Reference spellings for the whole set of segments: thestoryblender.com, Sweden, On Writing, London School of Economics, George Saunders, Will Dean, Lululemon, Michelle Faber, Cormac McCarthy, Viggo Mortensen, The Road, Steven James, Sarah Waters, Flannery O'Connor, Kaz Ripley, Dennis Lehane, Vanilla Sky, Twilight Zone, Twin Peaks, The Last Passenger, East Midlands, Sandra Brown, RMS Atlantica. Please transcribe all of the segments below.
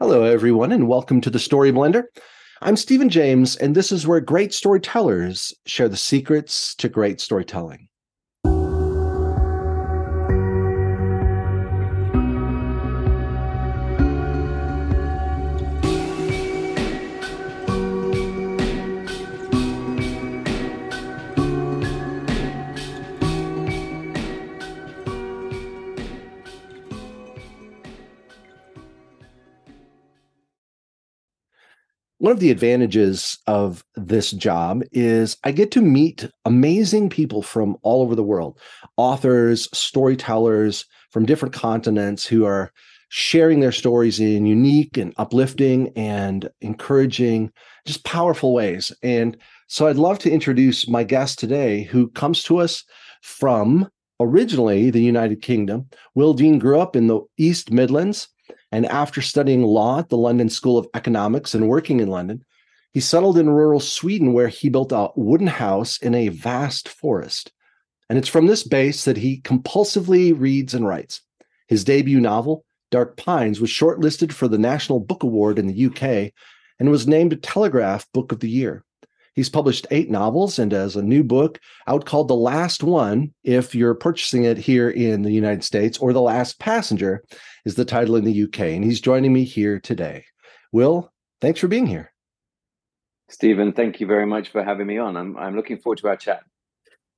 Hello, everyone, and welcome to The Story Blender. I'm Steven James, and this is where great storytellers share the secrets to great storytelling. One of the advantages of this job is I get to meet amazing people from all over the world, authors, storytellers from different continents who are sharing their stories in unique and uplifting and encouraging, just powerful ways. And so I'd love to introduce my guest today, who comes to us from originally the United Kingdom. Will Dean grew up in the East Midlands, and after studying law at the London School of Economics and working in London, he settled in rural Sweden, where he built a wooden house in a vast forest. And it's from this base that he compulsively reads and writes. His debut novel, Dark Pines, was shortlisted for the National Book Award in the UK and was named a Telegraph Book of the Year. He's published 8 novels and has a new book out called The Last One, if you're purchasing it here in the United States, or The Last Passenger is the title in the UK, and he's joining me here today. Will, thanks for being here. Stephen, thank you very much for having me on. I'm looking forward to our chat.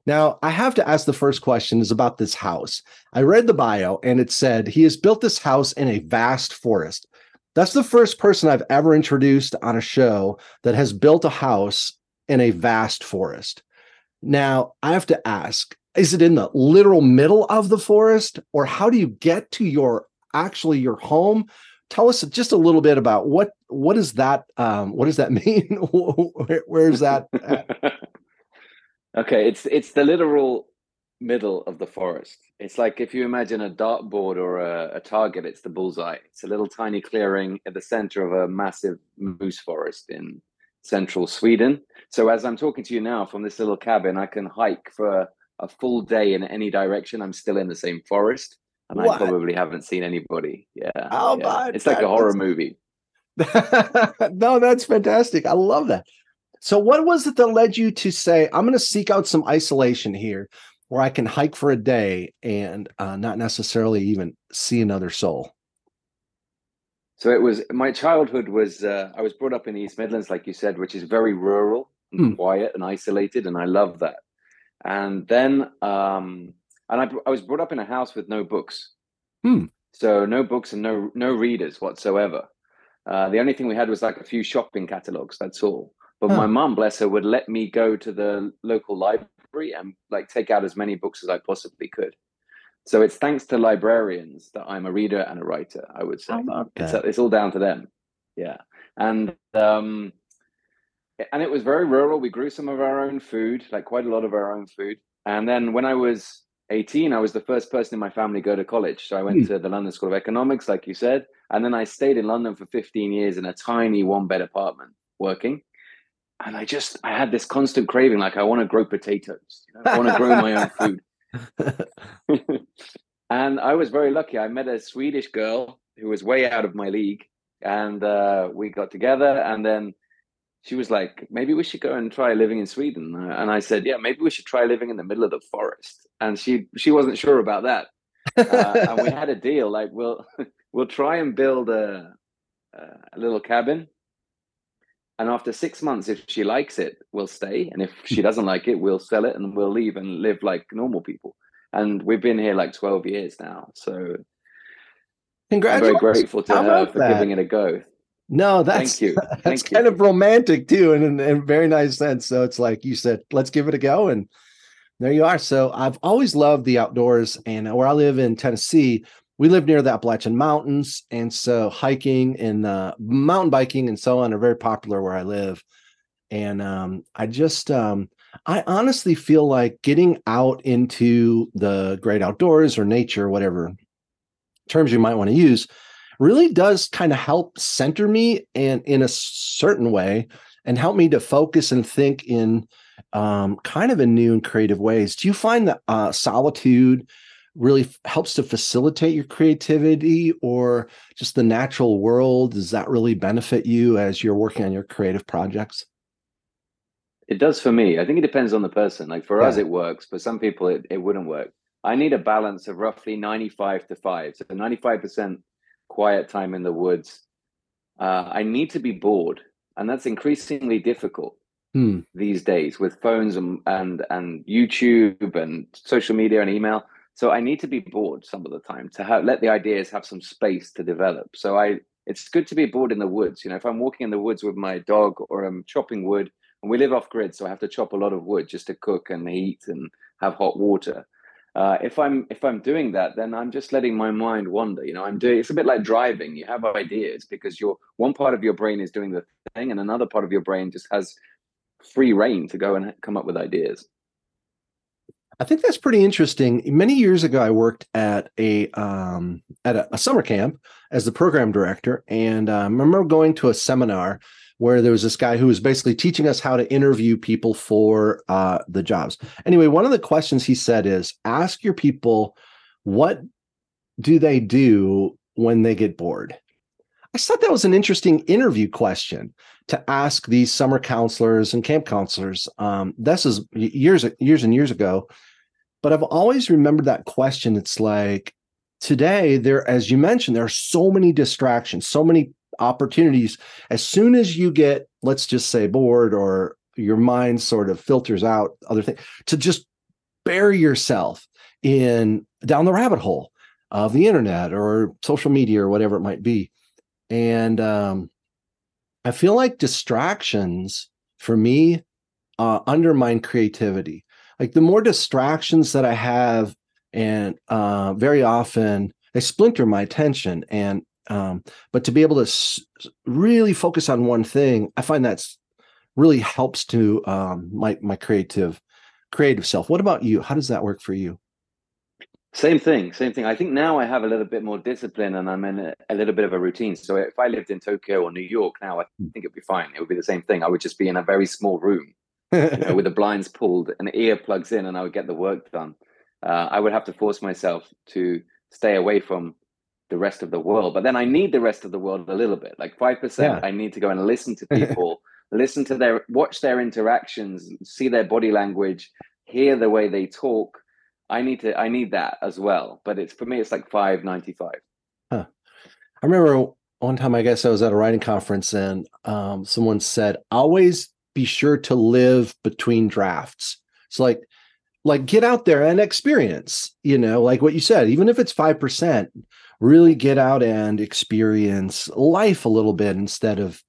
Now, I have to ask, the first question is about this house. I read the bio, and it said, he has built this house in a vast forest. That's the first person I've ever introduced on a show that has built a house in a vast forest. Now, I have to ask, is it in the literal middle of the forest, or how do you get to your home? Tell us just a little bit about what is that? What does that mean? Where is that at? Okay, it's the literal middle of the forest. It's like if you imagine a dartboard or a target, it's the bullseye. It's a little tiny clearing at the center of a massive moose forest in central Sweden. So as I'm talking to you now from this little cabin, I can hike for a full day in any direction. I'm still in the same forest. And what? I probably haven't seen anybody. Yeah. Oh, yeah. It's like a horror movie. No, that's fantastic. I love that. So what was it that led you to say, I'm going to seek out some isolation here where I can hike for a day and not necessarily even see another soul? So it was, my childhood was, I was brought up in the East Midlands, like you said, which is very rural and quiet and isolated. And I love that. And then, I was brought up in a house with no books. So no books and no readers whatsoever. The only thing we had was like a few shopping catalogs, that's all. But my mum, bless her, would let me go to the local library and like take out as many books as I possibly could. So it's thanks to librarians that I'm a reader and a writer, I would say. It's all down to them. Yeah. And it was very rural. We grew some of our own food, like quite a lot of our own food. And then when I was 18, I was the first person in my family to go to college. So I went to the London School of Economics, like you said. And then I stayed in London for 15 years in a tiny one-bed apartment working. And I had this constant craving, like I want to grow potatoes. You know? I want to grow my own food. And I was very lucky. I met a Swedish girl who was way out of my league. And we got together. And then she was like, maybe we should go and try living in Sweden. And I said, yeah, maybe we should try living in the middle of the forest. And she wasn't sure about that. And we had a deal, like we'll try and build a little cabin. And after 6 months, if she likes it, we'll stay. And if she doesn't like it, we'll sell it and we'll leave and live like normal people. And we've been here like 12 years now. So congratulations. I'm very grateful to her for giving it a go. No, that's Thank you. That's Thank kind you. Of romantic too, in a very nice sense. So it's like you said, let's give it a go, and there you are. So I've always loved the outdoors, and where I live in Tennessee, we live near the Appalachian Mountains, and so hiking and mountain biking and so on are very popular where I live. And I honestly feel like getting out into the great outdoors or nature, whatever terms you might want to use, really does kind of help center me and in a certain way and help me to focus and think in kind of in new and creative ways. Do you find that solitude really helps to facilitate your creativity, or just the natural world? Does that really benefit you as you're working on your creative projects? It does for me. I think it depends on the person. Like for us, it works. For some people, it wouldn't work. I need a balance of roughly 95-5. So 95% quiet time in the woods. I need to be bored. And that's increasingly difficult these days with phones and YouTube and social media and email. So I need to be bored some of the time to let the ideas have some space to develop. So it's good to be bored in the woods. You know, if I'm walking in the woods with my dog or I'm chopping wood, and we live off grid, so I have to chop a lot of wood just to cook and heat and have hot water. If I'm doing that, then I'm just letting my mind wander. You know, it's a bit like driving. You have ideas because one part of your brain is doing the thing and another part of your brain just has free rein to go and come up with ideas. I think that's pretty interesting. Many years ago, I worked at a summer camp as the program director, and I remember going to a seminar where there was this guy who was basically teaching us how to interview people for the jobs. Anyway, one of the questions he said is, ask your people, what do they do when they get bored? I thought that was an interesting interview question to ask these summer counselors and camp counselors. This is years and years ago, but I've always remembered that question. It's like today, as you mentioned, there are so many distractions, so many opportunities. As soon as you get, let's just say, bored, or your mind sort of filters out other things, to just bury yourself down the rabbit hole of the internet or social media or whatever it might be. And I feel like distractions for me undermine creativity. Like the more distractions that I have, and very often they splinter my attention, and but to be able to really focus on one thing, I find that's really helps to my creative self. What about you? How does that work for you? Same thing. I think now I have a little bit more discipline and I'm in a little bit of a routine. So if I lived in Tokyo or New York now, I think it'd be fine. It would be the same thing. I would just be in a very small room with the blinds pulled and ear plugs in, and I would get the work done. I would have to force myself to stay away from the rest of the world, but then I need the rest of the world a little bit, like 5%. I need to go and listen to people, watch their interactions, see their body language, hear the way they talk. I need that as well. But it's, for me, it's like 5.95. Huh. I remember one time, I guess I was at a writing conference, and someone said, always be sure to live between drafts. It's like get out there and experience, like what you said, even if it's 5%, really get out and experience life a little bit instead of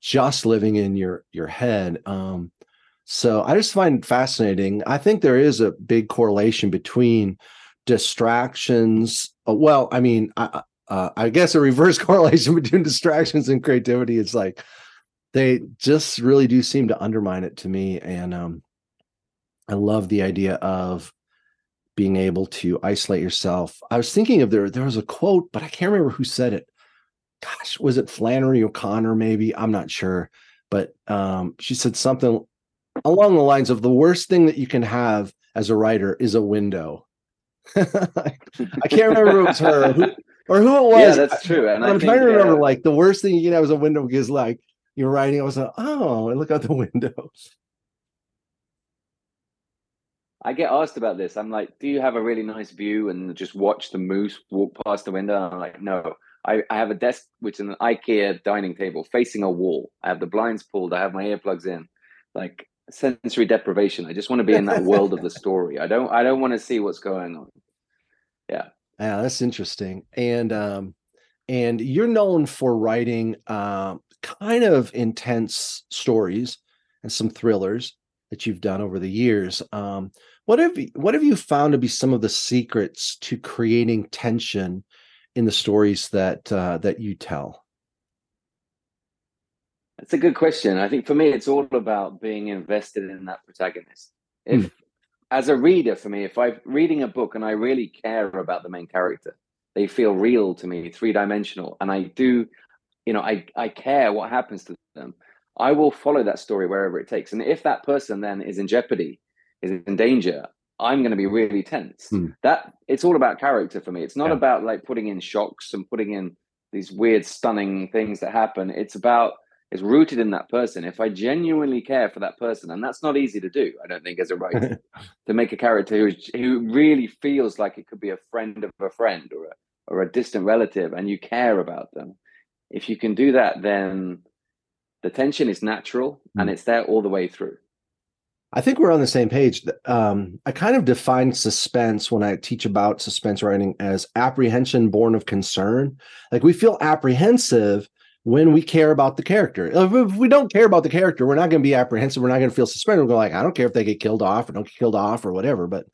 just living in your head. So I just find it fascinating. I think there is a big correlation between distractions. Well, I mean, I guess a reverse correlation between distractions and creativity. It's like they just really do seem to undermine it to me. And I love the idea of being able to isolate yourself. I was thinking of there was a quote, but I can't remember who said it. Gosh, was it Flannery O'Connor maybe? I'm not sure. But she said something along the lines of, the worst thing that you can have as a writer is a window. I can't remember if it was her or who it was. Yeah, that's true. And I'm trying to remember, like, the worst thing you can have is a window, because like you're writing, I was like, oh, I look out the window. I get asked about this. I'm like, do you have a really nice view and just watch the moose walk past the window? And I'm like, no, I have a desk, which is an IKEA dining table facing a wall. I have the blinds pulled. I have my earplugs in, like sensory deprivation. I just want to be in that world of the story. I don't want to see what's going on. Yeah. Yeah. That's interesting. And you're known for writing, kind of intense stories and some thrillers that you've done over the years. What have you found to be some of the secrets to creating tension in the stories that you tell? That's a good question. I think for me, it's all about being invested in that protagonist. As a reader, for me, if I'm reading a book and I really care about the main character, they feel real to me, three-dimensional, and I do, I care what happens to them. I will follow that story wherever it takes. And if that person then is in jeopardy, is in danger, I'm going to be really tense. That it's all about character for me. It's not about like putting in shocks and putting in these weird, stunning things that happen. It's about, it's rooted in that person. If I genuinely care for that person, and that's not easy to do, I don't think, as a writer, to make a character who really feels like it could be a friend of a friend or a distant relative, and you care about them. If you can do that, then the tension is natural and it's there all the way through. I think we're on the same page. I kind of define suspense when I teach about suspense writing as apprehension born of concern. Like, we feel apprehensive when we care about the character. If we don't care about the character, we're not going to be apprehensive. We're not going to feel suspended. We'll go like, I don't care if they get killed off or don't get killed off or whatever. But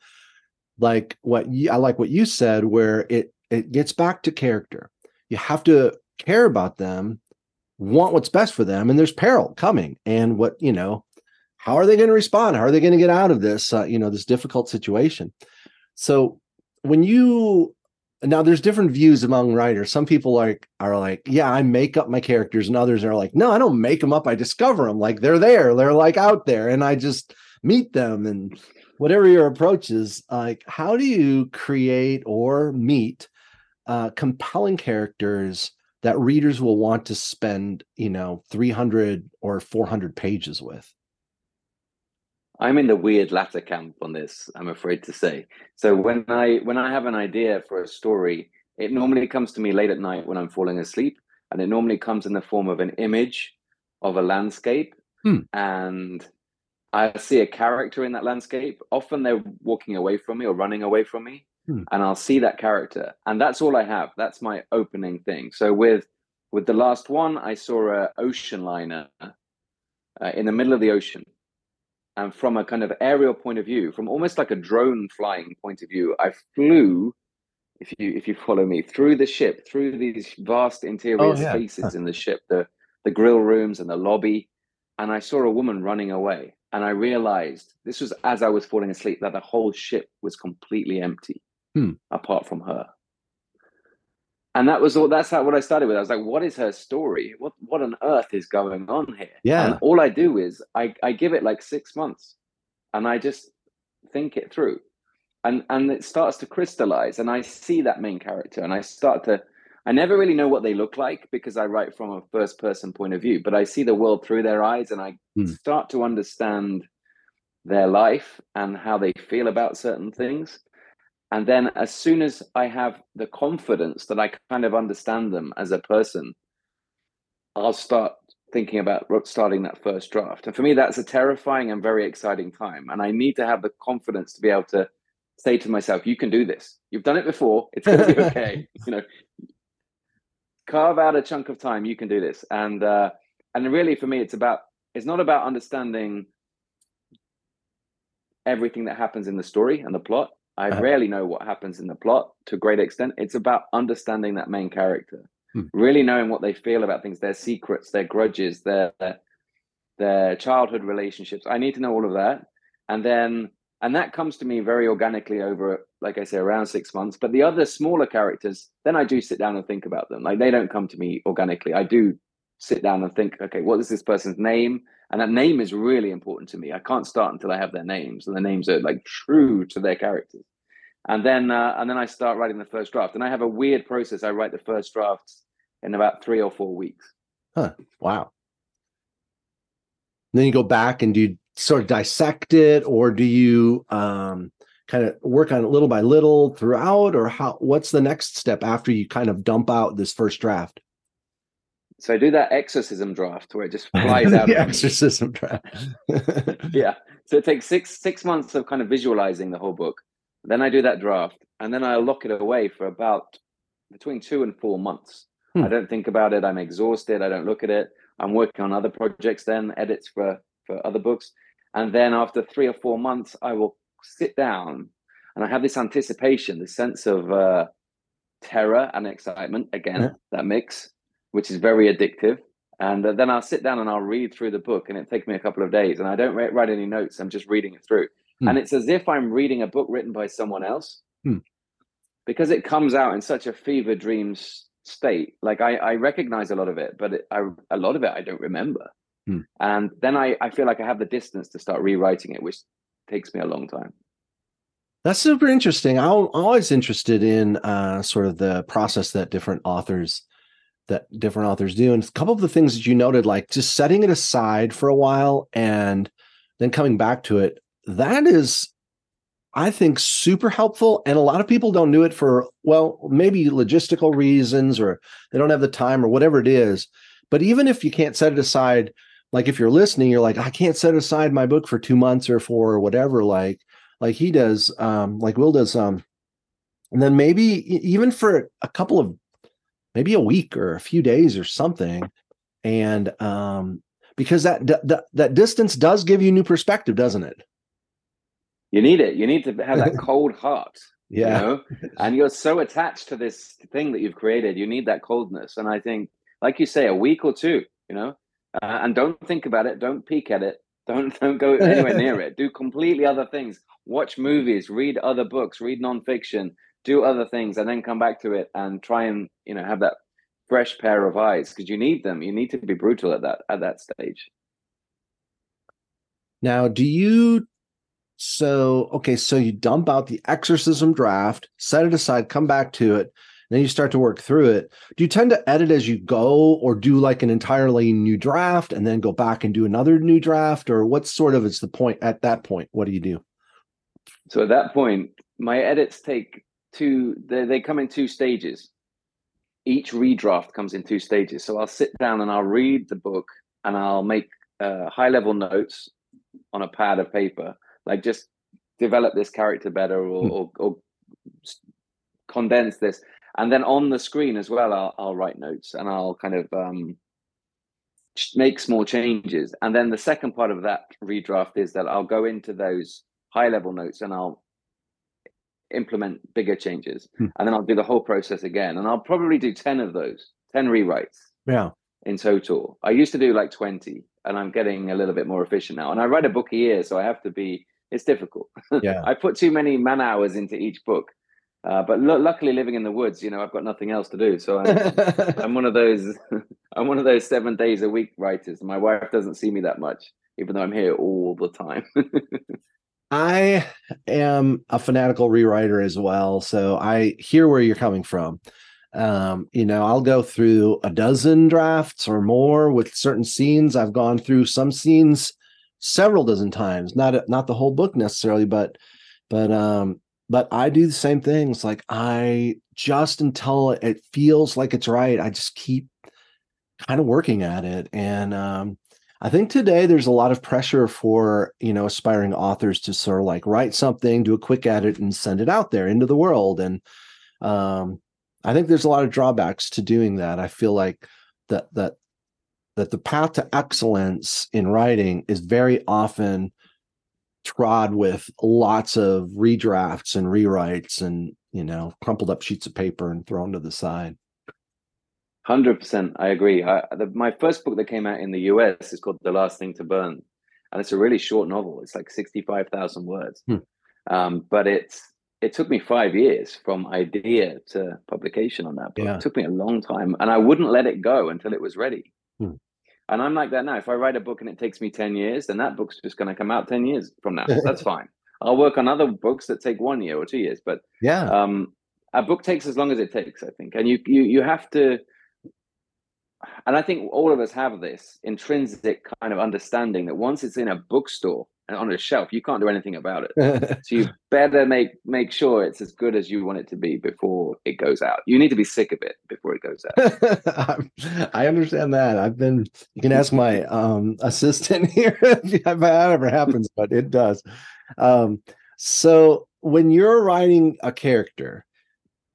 like I like what you said, where it gets back to character. You have to care about them, want what's best for them, and there's peril coming. And what, you know, how are they going to respond? How are they going to get out of this, this difficult situation? So when you, now there's different views among writers. Some people are like, yeah, I make up my characters. And others are like, no, I don't make them up. I discover them. Like, they're there. They're like out there. And I just meet them. And whatever your approach is, like, how do you create or meet compelling characters that readers will want to spend, 300 or 400 pages with? I'm in the weird latter camp on this, I'm afraid to say. So when I have an idea for a story, it normally comes to me late at night when I'm falling asleep, and it normally comes in the form of an image of a landscape, and I see a character in that landscape. Often they're walking away from me or running away from me, and I'll see that character, and that's all I have. That's my opening thing. So with The Last One, I saw an ocean liner in the middle of the ocean. And from a kind of aerial point of view, from almost like a drone flying point of view, I flew, if you follow me, through the ship, through these vast interior spaces in the ship, the grill rooms and the lobby. And I saw a woman running away. And I realized, this was as I was falling asleep, that the whole ship was completely empty, apart from her. And that was all. That's what I started with. I was like, "What is her story? What on earth is going on here?" Yeah. And all I do is I give it like 6 months, and I just think it through, and it starts to crystallize. And I see that main character, and I start to. I never really know what they look like because I write from a first person point of view, but I see the world through their eyes, and I start to understand their life and how they feel about certain things. And then as soon as I have the confidence that I kind of understand them as a person, I'll start thinking about starting that first draft. And for me, that's a terrifying and very exciting time. And I need to have the confidence to be able to say to myself, you can do this. You've done it before. It's going to be okay. Carve out a chunk of time. You can do this. And really, for me, it's not about understanding everything that happens in the story and the plot. I rarely know what happens in the plot to a great extent. It's about understanding that main character, really knowing what they feel about things, their secrets, their grudges, their childhood relationships. I need to know all of that. And that comes to me very organically over, like I say, around 6 months. But the other smaller characters, then I do sit down and think about them. Like, they don't come to me organically. I do sit down and think, okay, what is this person's name? And that name is really important to me. I can't start until I have their names, and the names are like true to their characters. And then I start writing the first draft, and I have a weird process. I write the first drafts in about 3 or 4 weeks. Wow. And then you go back and do you sort of dissect it, or do you kind of work on it little by little throughout, or what's the next step after you kind of dump out this first draft? So I do that exorcism draft where it just flies out. The exorcism draft. Yeah. So it takes six months of kind of visualizing the whole book. Then I do that draft, and then I lock it away for about between 2 and 4 months. I don't think about it. I'm exhausted. I don't look at it. I'm working on other projects then, edits for other books. And then after 3 or 4 months, I will sit down, and I have this anticipation, this sense of terror and excitement. Again, that mix, which is very addictive. And then I'll sit down and I'll read through the book, and it takes me a couple of days, and I don't write any notes. I'm just reading it through. And it's as if I'm reading a book written by someone else, because it comes out in such a fever dream state. Like, I recognize a lot of it, but a lot of it I don't remember. And then I feel like I have the distance to start rewriting it, which takes me a long time. That's super interesting. I'm always interested in sort of the process that different authors do. And a couple of the things that you noted, like just setting it aside for a while and then coming back to it, that is, I think, super helpful. And a lot of people don't do it for, well, maybe logistical reasons, or they don't have the time or whatever it is. But even if you can't set it aside, like if you're listening, you're like, I can't set aside my book for 2 months or 4 or whatever, like he does, like Will does. And then maybe even for a couple of, maybe a week or a few days or something. And because that distance does give you new perspective, doesn't it? You need it. You need to have that cold heart. Yeah. You know? And you're so attached to this thing that you've created. You need that coldness. And I think, like you say, a week or two, you know? And don't think about it. Don't peek at it. Don't go anywhere near it. Do completely other things. Watch movies, read other books, read nonfiction, do other things, and then come back to it and try and, you know, have that fresh pair of eyes, because you need them. You need to be brutal at that stage. Now, so you dump out the exorcism draft, set it aside, come back to it. Then you start to work through it. Do you tend to edit as you go, or do like an entirely new draft and then go back and do another new draft? Or what sort of is the point at that point? What do you do? So at that point, my edits take they come in two stages. Each redraft comes in two stages. So I'll sit down and I'll read the book and I'll make high-level notes on a pad of paper, like just develop this character better or condense this. And then on the screen as well, I'll write notes and I'll kind of make small changes. And then the second part of that redraft is that I'll go into those high-level notes and I'll implement bigger changes. And then I'll do the whole process again. And I'll probably do 10 of those, 10 rewrites in total. I used to do like 20, and I'm getting a little bit more efficient now. And I write a book a year, so I have to be, it's difficult. Yeah. I put too many man hours into each book. But luckily, living in the woods, you know, I've got nothing else to do. So I'm one of those 7 days a week writers. My wife doesn't see me that much, even though I'm here all the time. I am a fanatical rewriter as well. So I hear where you're coming from. You know, I'll go through a dozen drafts or more with certain scenes. I've gone through some scenes several dozen times, not the whole book necessarily, but I do the same things. Like I just, until it feels like it's right, I just keep kind of working at it. And I think today there's a lot of pressure for, you know, aspiring authors to sort of like write something, do a quick edit and send it out there into the world. And I think there's a lot of drawbacks to doing that. I feel like that the path to excellence in writing is very often trod with lots of redrafts and rewrites and, you know, crumpled up sheets of paper and thrown to the side. 100%. I agree. My first book that came out in the US is called The Last Thing to Burn. And it's a really short novel. It's like 65,000 words. But it took me 5 years from idea to publication on that book. Yeah. It took me a long time. And I wouldn't let it go until it was ready. And I'm like that now. If I write a book and it takes me 10 years, then that book's just going to come out 10 years from now. That's fine. I'll work on other books that take 1 year or 2 years. But yeah, a book takes as long as it takes, I think. And you have to, and I think all of us have this intrinsic kind of understanding that once it's in a bookstore and on a shelf, you can't do anything about it. So you better make sure it's as good as you want it to be before it goes out. You need to be sick of it before it goes out. I understand that. You can ask my assistant here if that ever happens, but it does. So when you're writing a character,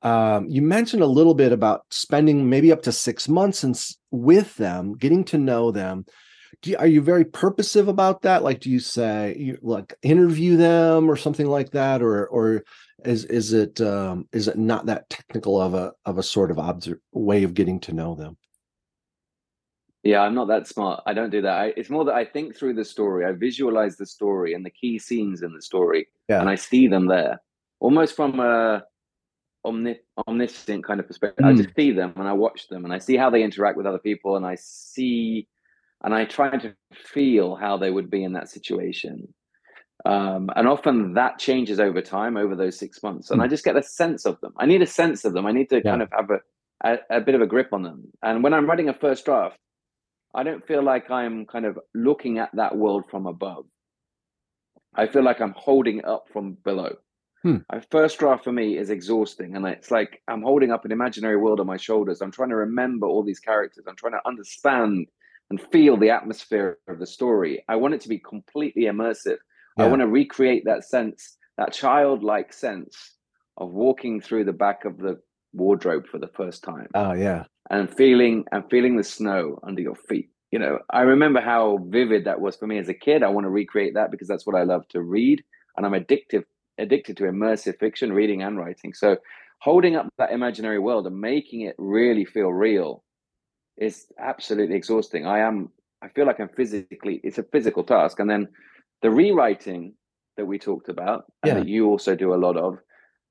you mentioned a little bit about spending maybe up to 6 months with them, getting to know them. Are you very purposive about that? Like, do you say like interview them or something like that, or is it not that technical of a sort of way of getting to know them? Yeah, I'm not that smart. I don't do that. It's more that I think through the story. I visualize the story and the key scenes in the story, and I see them there, almost from a omniscient kind of perspective. I just see them and I watch them and I see how they interact with other people, and I see. And I try to feel how they would be in that situation. And often that changes over time, over those 6 months. And I just get a sense of them. I need a sense of them. I need to kind of have a bit of a grip on them. And when I'm writing a first draft, I don't feel like I'm kind of looking at that world from above. I feel like I'm holding up from below. A first draft for me is exhausting. And it's like I'm holding up an imaginary world on my shoulders. I'm trying to remember all these characters. I'm trying to understand and feel the atmosphere of the story. I want it to be completely immersive. I want to recreate that sense, that childlike sense of walking through the back of the wardrobe for the first time. Oh, yeah. And feeling the snow under your feet. You know, I remember how vivid that was for me as a kid. I want to recreate that because that's what I love to read. And I'm addicted to immersive fiction, reading and writing. So holding up that imaginary world and making it really feel real is absolutely exhausting. I feel like I'm physically, it's a physical task. And then the rewriting that we talked about, and that you also do a lot of,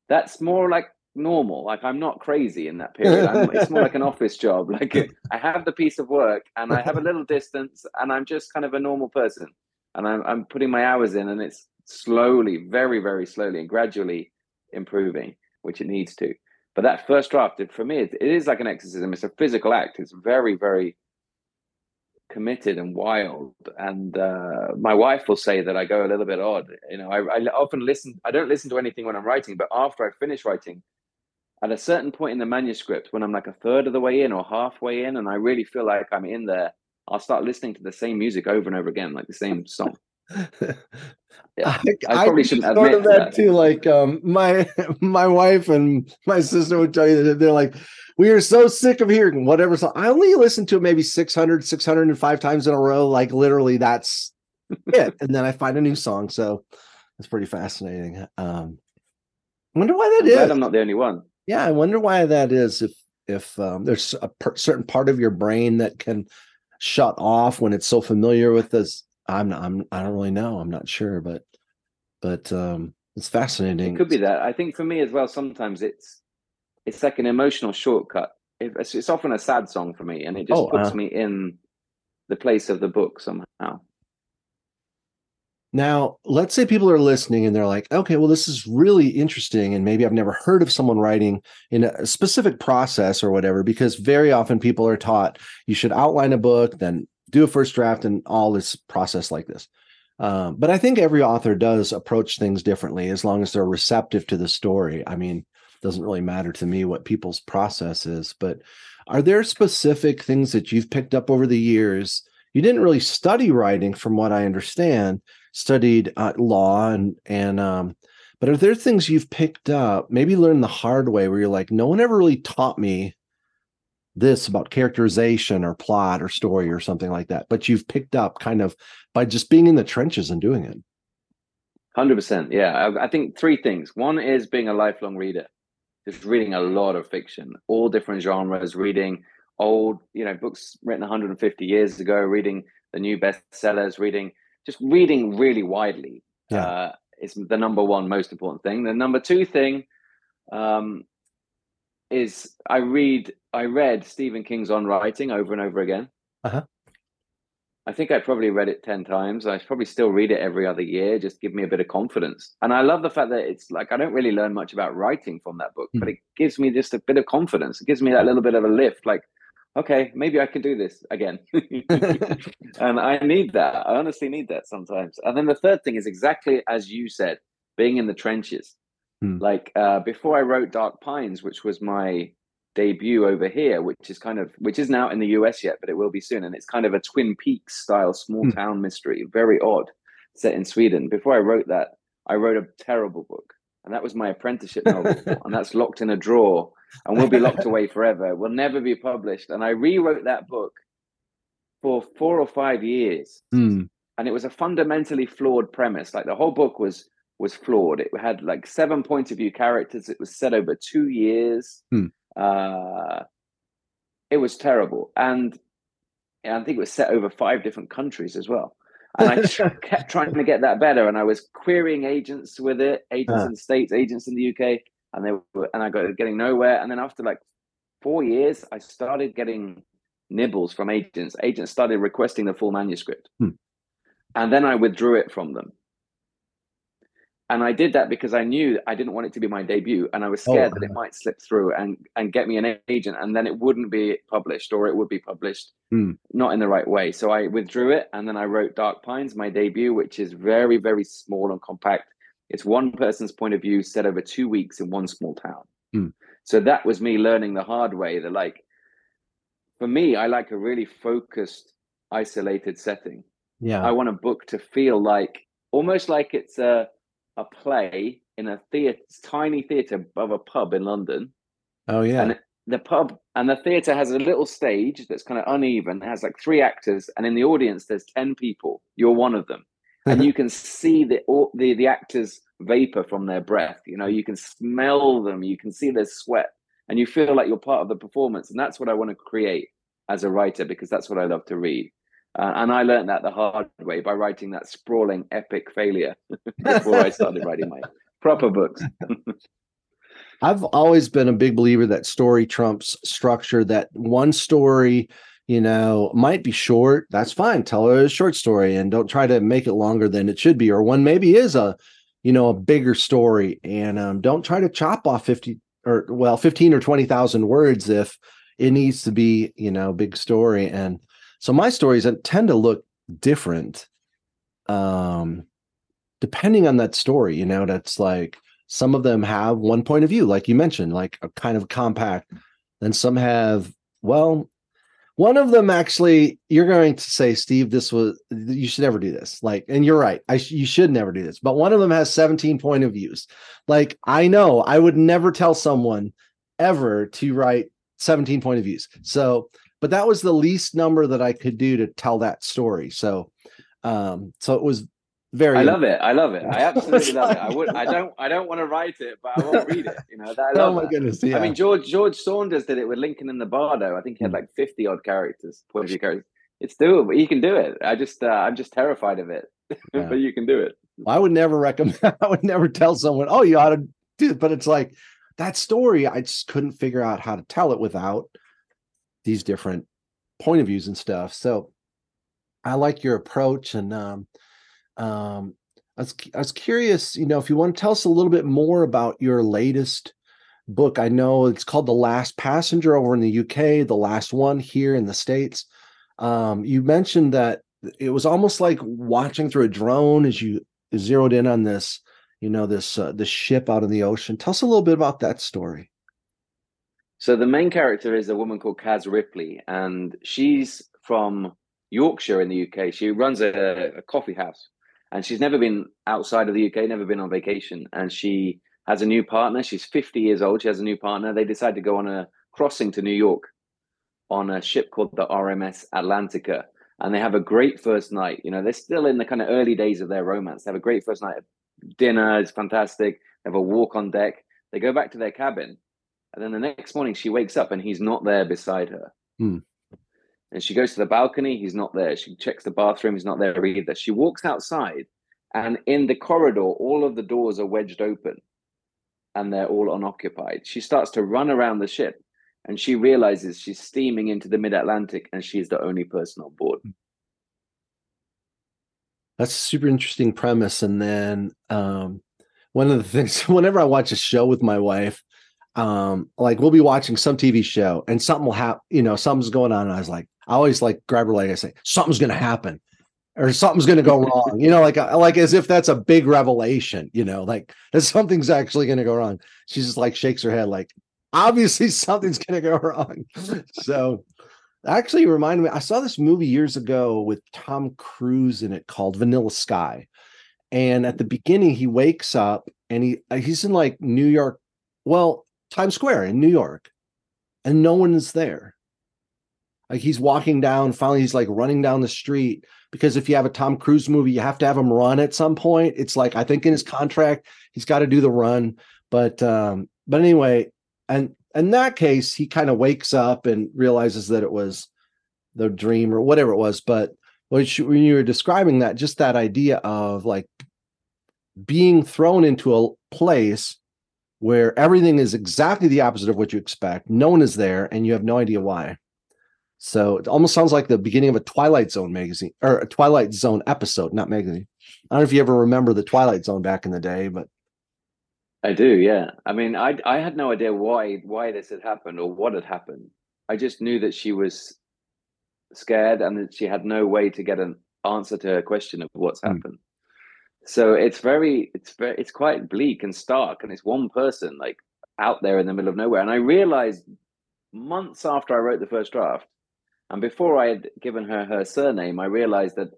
that's more like normal. Like I'm not crazy in that period. It's more like an office job. Like I have the piece of work and I have a little distance and I'm just kind of a normal person. And I'm putting my hours in, and it's slowly, very, very slowly and gradually improving, which it needs to. But that first draft, for me, it is like an exorcism. It's a physical act. It's very, very committed and wild. And my wife will say that I go a little bit odd. You know, I often listen. I don't listen to anything when I'm writing, but after I finish writing, at a certain point in the manuscript, when I'm like a third of the way in or halfway in, and I really feel like I'm in there, I'll start listening to the same music over and over again, like the same song. I probably shouldn't admit to that too. Like my wife and my sister would tell you that they're like, we are so sick of hearing whatever song. I only listened to it maybe 605 times in a row. Like literally, that's it. And then I find a new song. So it's pretty fascinating. I wonder why that is. Glad I'm not the only one. Yeah, I wonder why that is. If there's a certain part of your brain that can shut off when it's so familiar with this. I don't really know. I'm not sure, but it's fascinating. It could be that. I think for me as well, sometimes it's like an emotional shortcut. It's often a sad song for me, and it just puts me in the place of the book somehow. Now, let's say people are listening and they're like, okay, well, this is really interesting. And maybe I've never heard of someone writing in a specific process or whatever, because very often people are taught you should outline a book, then do a first draft and all this process like this. But I think every author does approach things differently as long as they're receptive to the story. I mean, it doesn't really matter to me what people's process is, but are there specific things that you've picked up over the years? You didn't really study writing from what I understand, studied law and but are there things you've picked up, maybe learned the hard way where you're like, no one ever really taught me this about characterization or plot or story or something like that, but you've picked up kind of by just being in the trenches and doing it? 100%. Yeah. I think three things. One is being a lifelong reader, just reading a lot of fiction, all different genres, reading old, you know, books written 150 years ago, reading the new bestsellers, reading really widely. Yeah. Is the number one most important thing. The number two thing, is I read Stephen King's On Writing over and over again. Uh-huh. I think I probably read it 10 times. I probably still read it every other year, just give me a bit of confidence. And I love the fact that it's like I don't really learn much about writing from that book, but it gives me just a bit of confidence. It gives me that little bit of a lift, like, okay, maybe I can do this again. And I need that. I honestly need that sometimes. And then the third thing is exactly as you said, being in the trenches. Like before I wrote Dark Pines, which was my debut over here, which isn't out in the US yet, but it will be soon. And it's kind of a Twin Peaks style small town mystery, very odd, set in Sweden. Before I wrote that, I wrote a terrible book. And that was my apprenticeship novel. And that's locked in a drawer and will be locked away forever. It will never be published. And I rewrote that book for 4 or 5 years. And it was a fundamentally flawed premise. Like the whole book was flawed. It had like 7 points of view characters. It was set over 2 years. It was terrible. And I think it was set over 5 different countries as well. And I kept trying to get that better. And I was querying agents with it, agents in the States, agents in the UK, and I got getting nowhere. And then after like 4 years, I started getting nibbles from agents. Agents started requesting the full manuscript. And then I withdrew it from them. And I did that because I knew I didn't want it to be my debut, and I was scared that it might slip through and get me an agent, and then it wouldn't be published, or it would be published not in the right way. So I withdrew it, and then I wrote Dark Pines, my debut, which is very, very small and compact. It's one person's point of view set over 2 weeks in one small town. So that was me learning the hard way that, like, for me, I like a really focused, isolated setting. Yeah, I want a book to feel like, almost like it's a play in a theater, tiny theater above a pub in London. Oh yeah. And the pub and the theater has a little stage that's kind of uneven. It has like 3 actors, and in the audience there's 10 people. You're one of them, and you can see the actors vapor from their breath. You know, you can smell them, you can see their sweat, and you feel like you're part of the performance. And that's what I want to create as a writer, because that's what I love to read. And I learned that the hard way by writing that sprawling epic failure before I started writing my proper books. I've always been a big believer that story trumps structure, that one story, you know, might be short. That's fine. Tell a short story and don't try to make it longer than it should be. Or one maybe is a, you know, a bigger story, and don't try to chop off 15 or 20,000 words if it needs to be, you know, big story. And so my stories tend to look different depending on that story. You know, that's like, some of them have one point of view, like you mentioned, like a kind of compact. Then some have, well, one of them actually, you're going to say, Steve, you should never do this. Like, and you're right, you should never do this. But one of them has 17 point of views. Like, I know I would never tell someone ever to write 17 point of views. So, but that was the least number that I could do to tell that story. So, so it was very. I love it. I absolutely love it. I don't want to write it, but I won't read it. You know. Goodness! Yeah. I mean, George Saunders did it with Lincoln in the Bardo. I think he had like 50 odd characters, point of view characters. It's doable. You can do it. I'm just terrified of it, yeah. But you can do it. Well, I would never recommend. I would never tell someone, "Oh, you ought to do it." But it's like that story. I just couldn't figure out how to tell it without these different point of views and stuff. So I like your approach. And I was curious, you know, if you want to tell us a little bit more about your latest book. I know it's called The Last Passenger over in the UK, The Last One here in the States. You mentioned that it was almost like watching through a drone as you zeroed in on this, you know, this ship out in the ocean. Tell us a little bit about that story. So the main character is a woman called Kaz Ripley, and she's from Yorkshire in the UK. She runs a coffee house, and she's never been outside of the UK, never been on vacation. And she has a new partner. She's 50 years old. She has a new partner. They decide to go on a crossing to New York on a ship called the RMS Atlantica. And they have a great first night. You know, they're still in the kind of early days of their romance. They have a great first night. Dinner is fantastic. They have a walk on deck. They go back to their cabin. And then the next morning she wakes up and he's not there beside her. And she goes to the balcony. He's not there. She checks the bathroom. He's not there either. She walks outside, and in the corridor, all of the doors are wedged open and they're all unoccupied. She starts to run around the ship, and she realizes she's steaming into the mid-Atlantic, and she's the only person on board. That's a super interesting premise. And then one of the things, whenever I watch a show with my wife, like we'll be watching some TV show and something will happen, you know, something's going on. And I was like, I always like grab her leg. I say, something's going to happen or something's going to go wrong, you know, like as if that's a big revelation, you know, like that something's actually going to go wrong. She just like shakes her head. Like, obviously something's going to go wrong. So actually reminded me, I saw this movie years ago with Tom Cruise in it called Vanilla Sky. And at the beginning he wakes up and he's in like New York. Well, Times Square in New York, and no one is there. Like he's walking down, finally he's like running down the street, because if you have a Tom Cruise movie, you have to have him run at some point. It's like, I think in his contract, he's got to do the run. But anyway, and in that case, he kind of wakes up and realizes that it was the dream or whatever it was. But when you were describing that, just that idea of like being thrown into a place where everything is exactly the opposite of what you expect. No one is there, and you have no idea why. So it almost sounds like the beginning of a Twilight Zone episode, not magazine. I don't know if you ever remember the Twilight Zone back in the day, but I do. Yeah, I mean, I had no idea why this had happened or what had happened. I just knew that she was scared and that she had no way to get an answer to her question of what's happened. So it's quite bleak and stark, and it's one person like out there in the middle of nowhere. And I realized months after I wrote the first draft, and before I had given her her surname, I realized that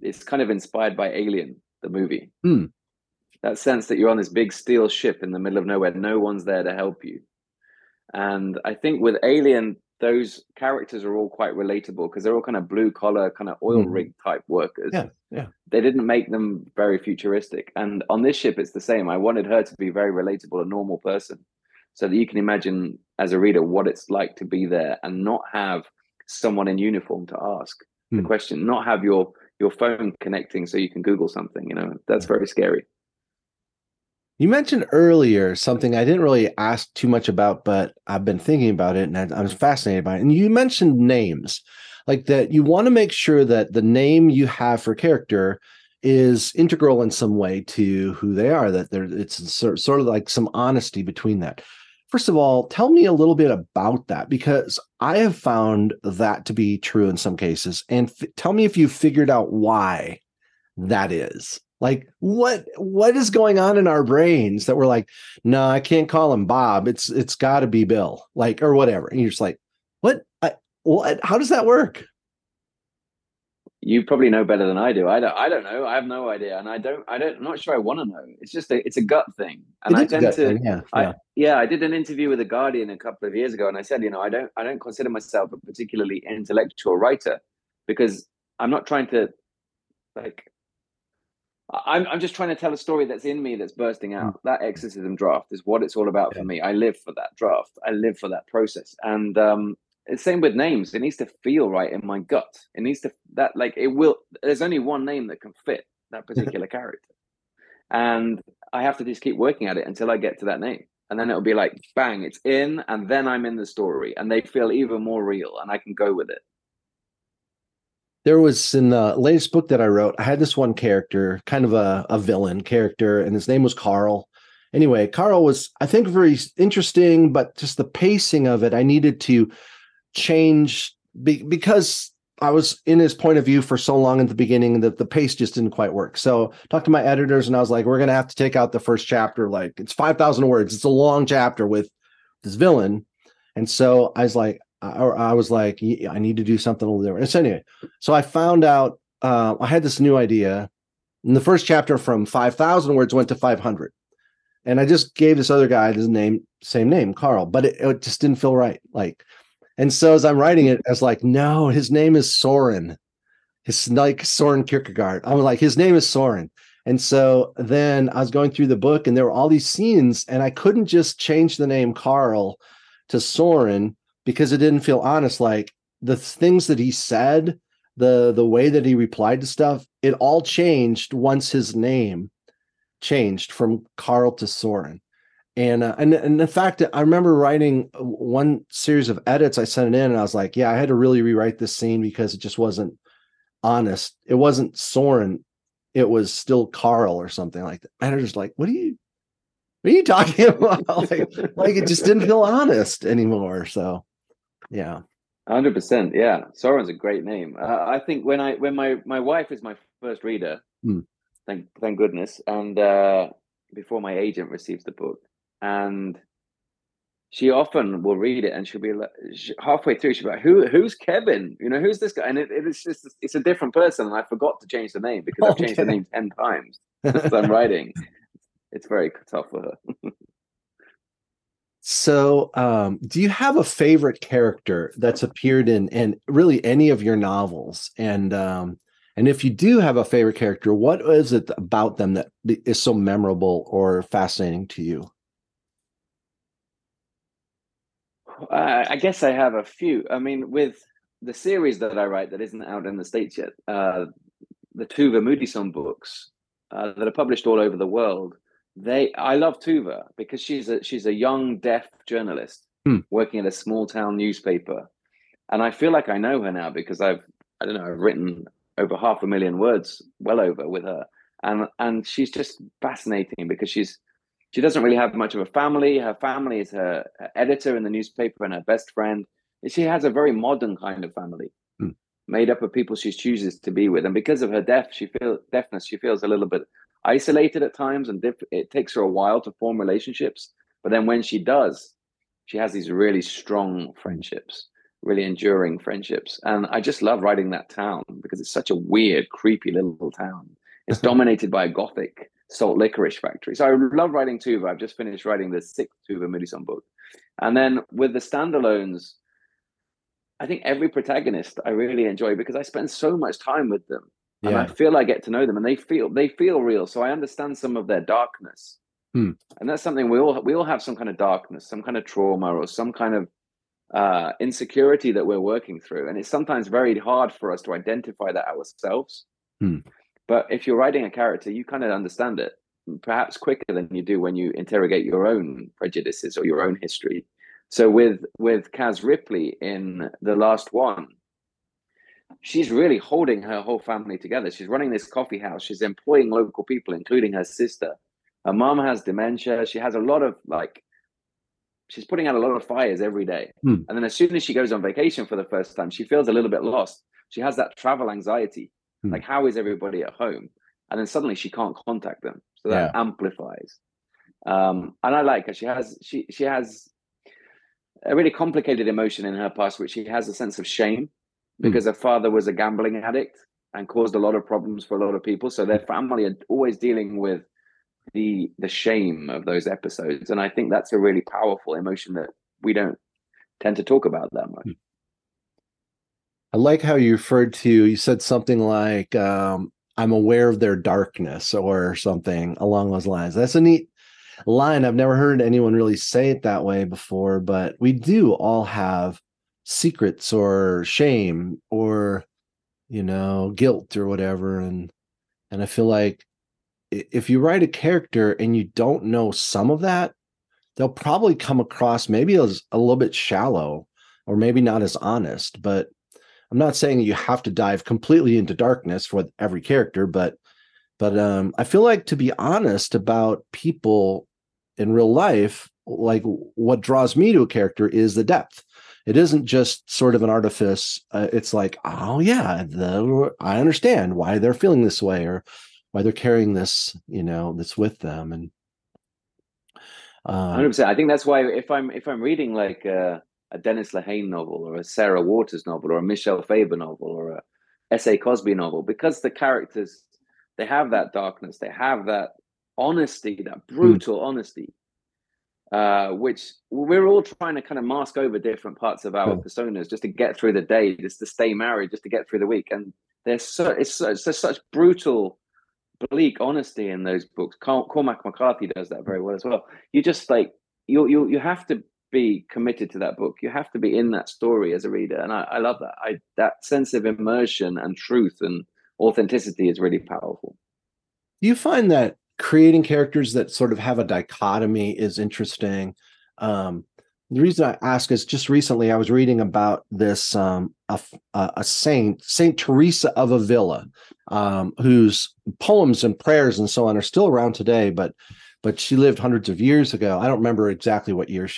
it's kind of inspired by Alien, the movie. That sense that you're on this big steel ship in the middle of nowhere, no one's there to help you. And I think with Alien, those characters are all quite relatable because they're all kind of blue collar, kind of oil rig type workers. Yeah, yeah. They didn't make them very futuristic. And on this ship, it's the same. I wanted her to be very relatable, a normal person, so that you can imagine as a reader what it's like to be there and not have someone in uniform to ask the question, not have your phone connecting so you can Google something. You know, that's very scary. You mentioned earlier something I didn't really ask too much about, but I've been thinking about it and I was fascinated by it. And you mentioned names, like that you want to make sure that the name you have for character is integral in some way to who they are, that there it's sort of like some honesty between that. First of all, tell me a little bit about that, because I have found that to be true in some cases. And tell me if you figured out why that is. Like what is going on in our brains that we're like, no, I can't call him Bob. It's got to be Bill, like, or whatever. And you're just like, what? How does that work? You probably know better than I do. I don't know. I have no idea, and I'm not sure I want to know. It's just it's a gut thing. And I tend to, I did an interview with The Guardian a couple of years ago, and I said, you know, I don't consider myself a particularly intellectual writer because I'm not trying to like. I'm just trying to tell a story that's in me that's bursting out. That exorcism draft is what it's all about for me. I live for that draft. I live for that process. And it's same with names. It needs to feel right in my gut. It needs to that like it will. There's only one name that can fit that particular character, and I have to just keep working at it until I get to that name. And then it'll be like bang, it's in, and then I'm in the story, and they feel even more real, and I can go with it. There was in the latest book that I wrote, I had this one character, kind of a villain character, and his name was Carl. Anyway, Carl was, I think, very interesting, but just the pacing of it, I needed to change because I was in his point of view for so long at the beginning that the pace just didn't quite work. So I talked to my editors and I was like, we're going to have to take out the first chapter. Like it's 5,000 words. It's a long chapter with this villain. And so I was like, I need to do something a little different. So anyway, so I found out I had this new idea, and the first chapter from 5,000 words went to 500, and I just gave this other guy his name, same name, Carl, but it just didn't feel right. Like, and so as I'm writing it, I was like, no, his name is Soren. It's like Soren Kierkegaard. I'm like, his name is Soren. And so then I was going through the book, and there were all these scenes, and I couldn't just change the name Carl to Soren, because it didn't feel honest. Like the things that he said, the way that he replied to stuff, it all changed once his name changed from Carl to Soren. And the fact that I remember writing one series of edits, I sent it in and I was like, yeah, I had to really rewrite this scene because it just wasn't honest. It wasn't Soren. It was still Carl or something like that. And I was just like, what are you talking about? like it just didn't feel honest anymore. So. Yeah, 100%. Yeah, Soren's a great name. I think when my wife is my first reader, thank goodness, and before my agent receives the book, and she often will read it, and she'll be like, halfway through, she'll be like, "Who's Kevin? You know, who's this guy?" And it's just it's a different person, and I forgot to change the name because I've changed the name 10 times as I'm writing. It's very tough for her. So do you have a favorite character that's appeared in really any of your novels? And if you do have a favorite character, what is it about them that is so memorable or fascinating to you? I guess I have a few. I mean, with the series that I write that isn't out in the States yet, the Tuva Moodyson books that are published all over the world, I love Tuva because she's a young deaf journalist working at a small town newspaper, and I feel like I know her now because I've written over 500,000 words, well over, with her. And she's just fascinating because she doesn't really have much of a family. Her family is her editor in the newspaper and her best friend. She has a very modern kind of family made up of people she chooses to be with. And because of her deafness, she feels a little bit isolated at times, and it takes her a while to form relationships. But then when she does, she has these really strong friendships, really enduring friendships. And I just love writing that town because it's such a weird, creepy little town. It's dominated by a Gothic salt licorice factory. So I love writing Tuva. I've just finished writing the 6th Tuva Moodyson book. And then with the standalones, I think every protagonist I really enjoy because I spend so much time with them. Yeah. And I feel I get to know them, and they feel real. So I understand some of their darkness. Hmm. And that's something we all have, some kind of darkness, some kind of trauma, or some kind of insecurity that we're working through. And it's sometimes very hard for us to identify that ourselves. Hmm. But if you're writing a character, you kind of understand it perhaps quicker than you do when you interrogate your own prejudices or your own history. So with Kaz Ripley in The Last One, she's really holding her whole family together. She's running this coffee house. She's employing local people, including her sister. Her mom has dementia. She has a lot of, like, she's putting out a lot of fires every day. Mm. And then as soon as she goes on vacation for the first time, she feels a little bit lost. She has that travel anxiety. Mm. Like, how is everybody at home? And then suddenly she can't contact them. So that amplifies. And I like her. She has a really complicated emotion in her past, which she has a sense of shame because her father was a gambling addict and caused a lot of problems for a lot of people. So their family are always dealing with the shame of those episodes, and I think that's a really powerful emotion that we don't tend to talk about that much. I like how you referred to, you said something like I'm aware of their darkness or something along those lines. That's a neat line. I've never heard anyone really say it that way before, but we do all have secrets or shame or, you know, guilt or whatever, and I feel like if you write a character and you don't know some of that, they'll probably come across maybe as a little bit shallow or maybe not as honest. But I'm not saying you have to dive completely into darkness with every character, but I feel like, to be honest about people in real life, like, what draws me to a character is the depth. It isn't just sort of an artifice. It's like, oh yeah, I understand why they're feeling this way, or why they're carrying this, you know, that's with them. And 100%. I think that's why if I'm reading like a Dennis Lehane novel or a Sarah Waters novel or a Michelle Faber novel or a S.A. Cosby novel, because the characters, they have that darkness, they have that honesty, that brutal honesty, which we're all trying to kind of mask over different parts of our personas just to get through the day, just to stay married, just to get through the week. And there's such brutal, bleak honesty in those books. Cormac McCarthy does that very well as well. You just, like, you have to be committed to that book. You have to be in that story as a reader, and I love that. That sense of immersion and truth and authenticity is really powerful. Do you find that creating characters that sort of have a dichotomy is interesting? The reason I ask is, just recently I was reading about this a saint, Saint Teresa of Avila, whose poems and prayers and so on are still around today, but she lived hundreds of years ago. I don't remember exactly what year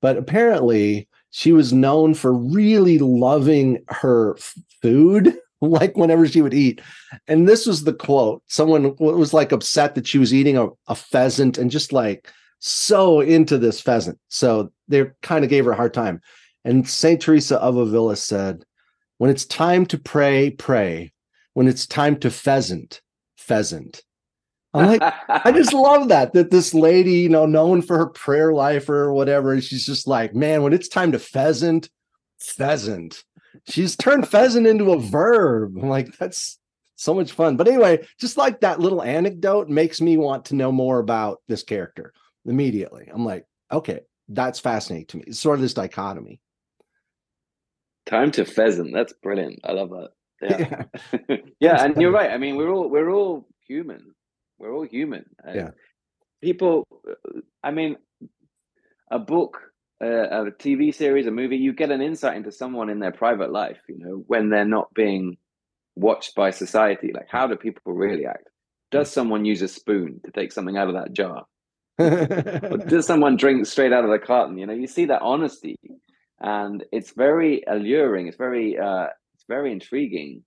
but apparently she was known for really loving her food, like whenever she would eat. And this was the quote. Someone was like upset that she was eating a pheasant and just like so into this pheasant. So they kind of gave her a hard time. And Saint Teresa of Avila said, when it's time to pray, pray. When it's time to pheasant, pheasant. I'm like, I just love that this lady, you know, known for her prayer life or whatever, and she's just like, man, when it's time to pheasant, pheasant. She's turned pheasant into a verb. I'm like, that's so much fun. But anyway, just like that little anecdote makes me want to know more about this character immediately. I'm like, okay, that's fascinating to me. It's sort of this dichotomy. Time to pheasant. That's brilliant. I love that. Yeah. Yeah, and you're right. I mean, we're all human. We're all human. Yeah. People, I mean, a book, a TV series, a movie, you get an insight into someone in their private life, you know, when they're not being watched by society. Like, how do people really act? Does someone use a spoon to take something out of that jar? Or does someone drink straight out of the carton? You know, you see that honesty, and it's very alluring. It's very intriguing,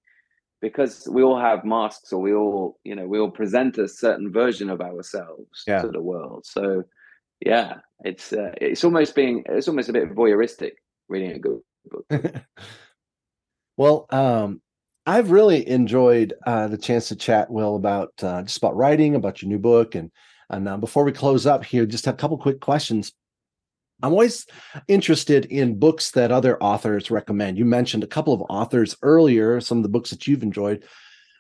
because we all have masks, or we all, you know, we all present a certain version of ourselves to the world. So, yeah, it's almost being, it's almost a bit voyeuristic reading a good book. Well, I've really enjoyed the chance to chat, Will, about just about writing, about your new book. And before we close up here, just have a couple quick questions. I'm always interested in books that other authors recommend. You mentioned a couple of authors earlier, some of the books that you've enjoyed.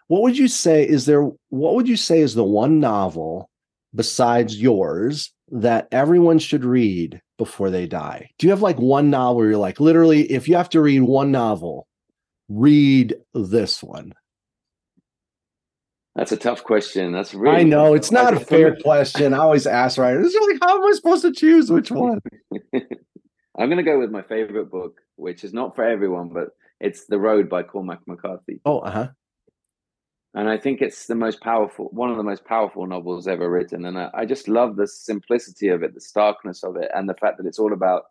What would you say is the one novel besides yours that everyone should read before they die? Do you have like one novel where you're like, literally, if you have to read one novel, read this one? That's a tough question. That's really, I know, it's not a fair question. I always ask writers, it's like, how am I supposed to choose which one? I'm going to go with my favorite book, which is not for everyone, but it's The Road by Cormac McCarthy. Oh, uh-huh. And I think it's the most powerful, one of the most powerful novels ever written. And I just love the simplicity of it, the starkness of it, and the fact that it's all about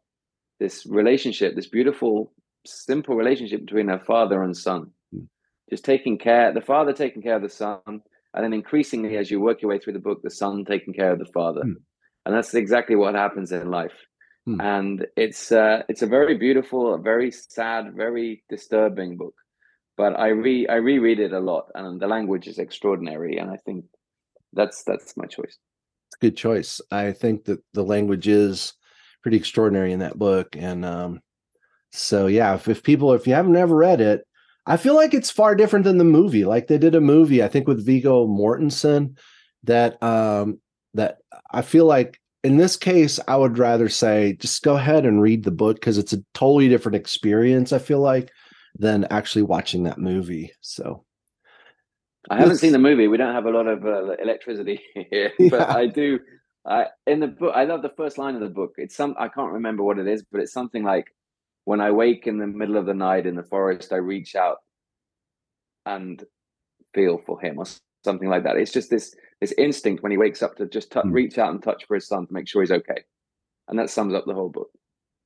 this relationship, this beautiful, simple relationship between her father and son. Just taking care, the father taking care of the son, and then increasingly, as you work your way through the book, the son taking care of the father. And that's exactly what happens in life. And it's a very beautiful, very sad, very disturbing book. But I reread it a lot, and the language is extraordinary. And I think that's my choice. It's a good choice. I think that the language is pretty extraordinary in that book. And so, yeah, if you haven't ever read it, I feel like it's far different than the movie. Like, they did a movie, I think, with Viggo Mortensen that that I feel like in this case, I would rather say just go ahead and read the book, because it's a totally different experience, I feel like, than actually watching that movie. So I haven't seen the movie. We don't have a lot of electricity here, but yeah. I do. In the book, I love the first line of the book. I can't remember what it is, but it's something like, when I wake in the middle of the night in the forest, I reach out and feel for him, or something like that. It's just this instinct when he wakes up to just reach out and touch for his son to make sure he's okay. And that sums up the whole book.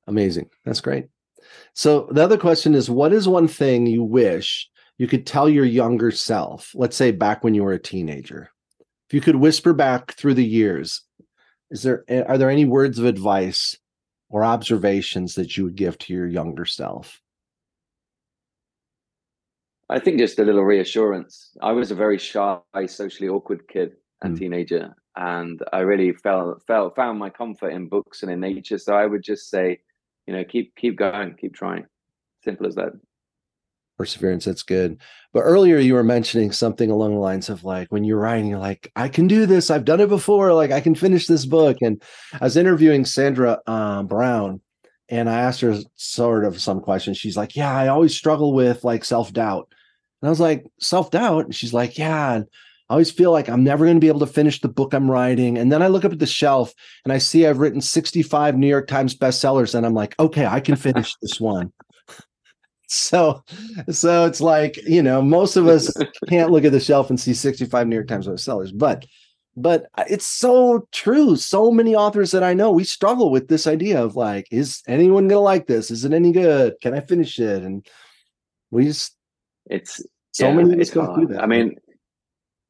Amazing. That's great. So the other question is, what is one thing you wish you could tell your younger self, let's say back when you were a teenager? If you could whisper back through the years, are there any words of advice or observations that you would give to your younger self? I think just a little reassurance. I was a very shy, socially awkward kid and teenager, and I really found my comfort in books and in nature. So I would just say, you know, keep going, keep trying. Simple as that. Perseverance, that's good. But earlier you were mentioning something along the lines of, like, when you're writing, you're like, I can do this. I've done it before. Like, I can finish this book. And I was interviewing Sandra Brown, and I asked her sort of some question. She's like, yeah, I always struggle with, like, self-doubt. And I was like, self-doubt? And she's like, yeah. And I always feel like I'm never going to be able to finish the book I'm writing. And then I look up at the shelf and I see I've written 65 New York Times bestsellers. And I'm like, okay, I can finish this one. So it's like, you know, most of us can't look at the shelf and see 65 New York Times bestsellers, but it's so true. So many authors that I know, we struggle with this idea of, like, is anyone going to like this? Is it any good? Can I finish it? And we just, many it's go through that. I mean,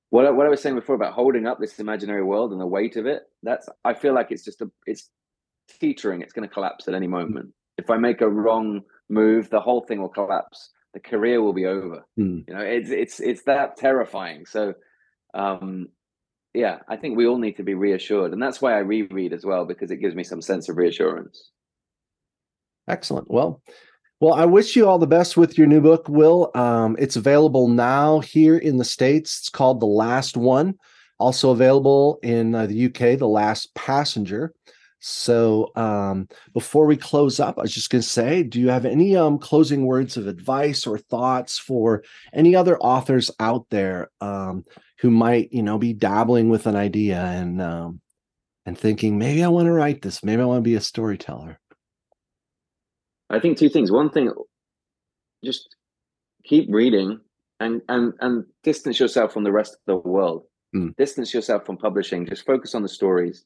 what I was saying before about holding up this imaginary world and the weight of it, I feel like it's just it's teetering. It's going to collapse at any moment. If I make a wrong move, the whole thing will collapse. The career will be over. You know, it's that terrifying. So, yeah, I think we all need to be reassured, and that's why I reread as well, because it gives me some sense of reassurance. Excellent. Well, I wish you all the best with your new book, Will. It's available now here in the States. It's called The Last One. Also available in the UK, The Last Passenger. So before we close up, I was just going to say, do you have any closing words of advice or thoughts for any other authors out there who might, you know, be dabbling with an idea and thinking, maybe I want to write this, maybe I want to be a storyteller? I think two things. One thing, just keep reading, and distance yourself from the rest of the world. Distance yourself from publishing. Just focus on the stories,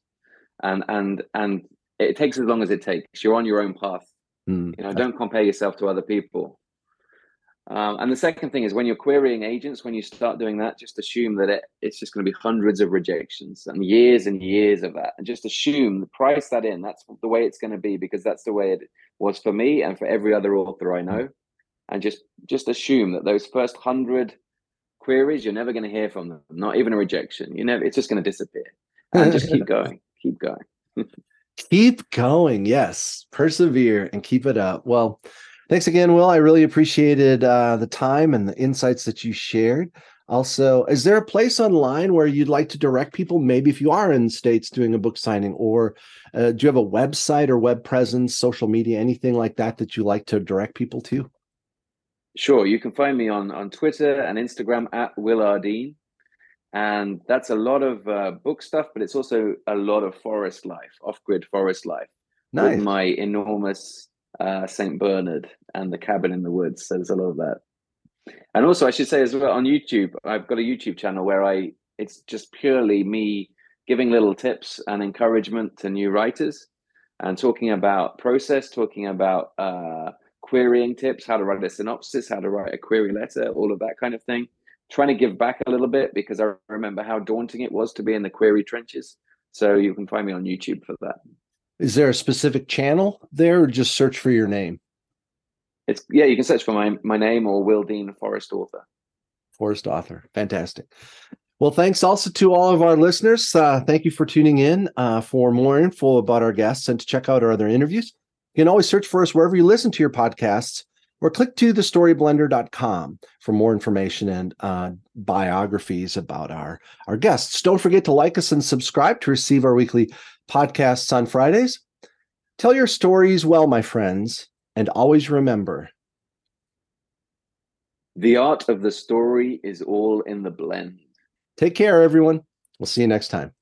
and it takes as long as it takes. You're on your own path. You know, don't compare yourself to other people. And the second thing is, when you're querying agents, when you start doing that, just assume that it's just going to be hundreds of rejections and years of that. And just assume, price that in. That's the way it's going to be, because that's the way it was for me and for every other author I know. And just assume that those first 100 queries, you're never going to hear from them. Not even a rejection. You never. It's just going to disappear. And just keep going. Keep going. Keep going. Yes. Persevere and keep it up. Well, thanks again, Will. I really appreciated the time and the insights that you shared. Also, is there a place online where you'd like to direct people? Maybe if you are in the States doing a book signing, or do you have a website or web presence, social media, anything like that that you like to direct people to? Sure. You can find me on Twitter and Instagram at WillRDean. And that's a lot of book stuff, but it's also a lot of forest life, off-grid forest life. Nice. With my enormous St. Bernard and the cabin in the woods. So there's a lot of that. And also I should say as well, on YouTube, I've got a YouTube channel where it's just purely me giving little tips and encouragement to new writers and talking about process, talking about querying tips, how to write a synopsis, how to write a query letter, all of that kind of thing. Trying to give back a little bit, because I remember how daunting it was to be in the query trenches. So you can find me on YouTube for that. Is there a specific channel there, or just search for your name? It's, yeah, you can search for my name, or Will Dean, Forest Author. Forest Author. Fantastic. Well, thanks also to all of our listeners. Thank you for tuning in. For more info about our guests and to check out our other interviews, you can always search for us wherever you listen to your podcasts, or click to thestoryblender.com for more information and biographies about our guests. Don't forget to like us and subscribe to receive our weekly podcasts on Fridays. Tell your stories well, my friends, and always remember, the art of the story is all in the blend. Take care, everyone. We'll see you next time.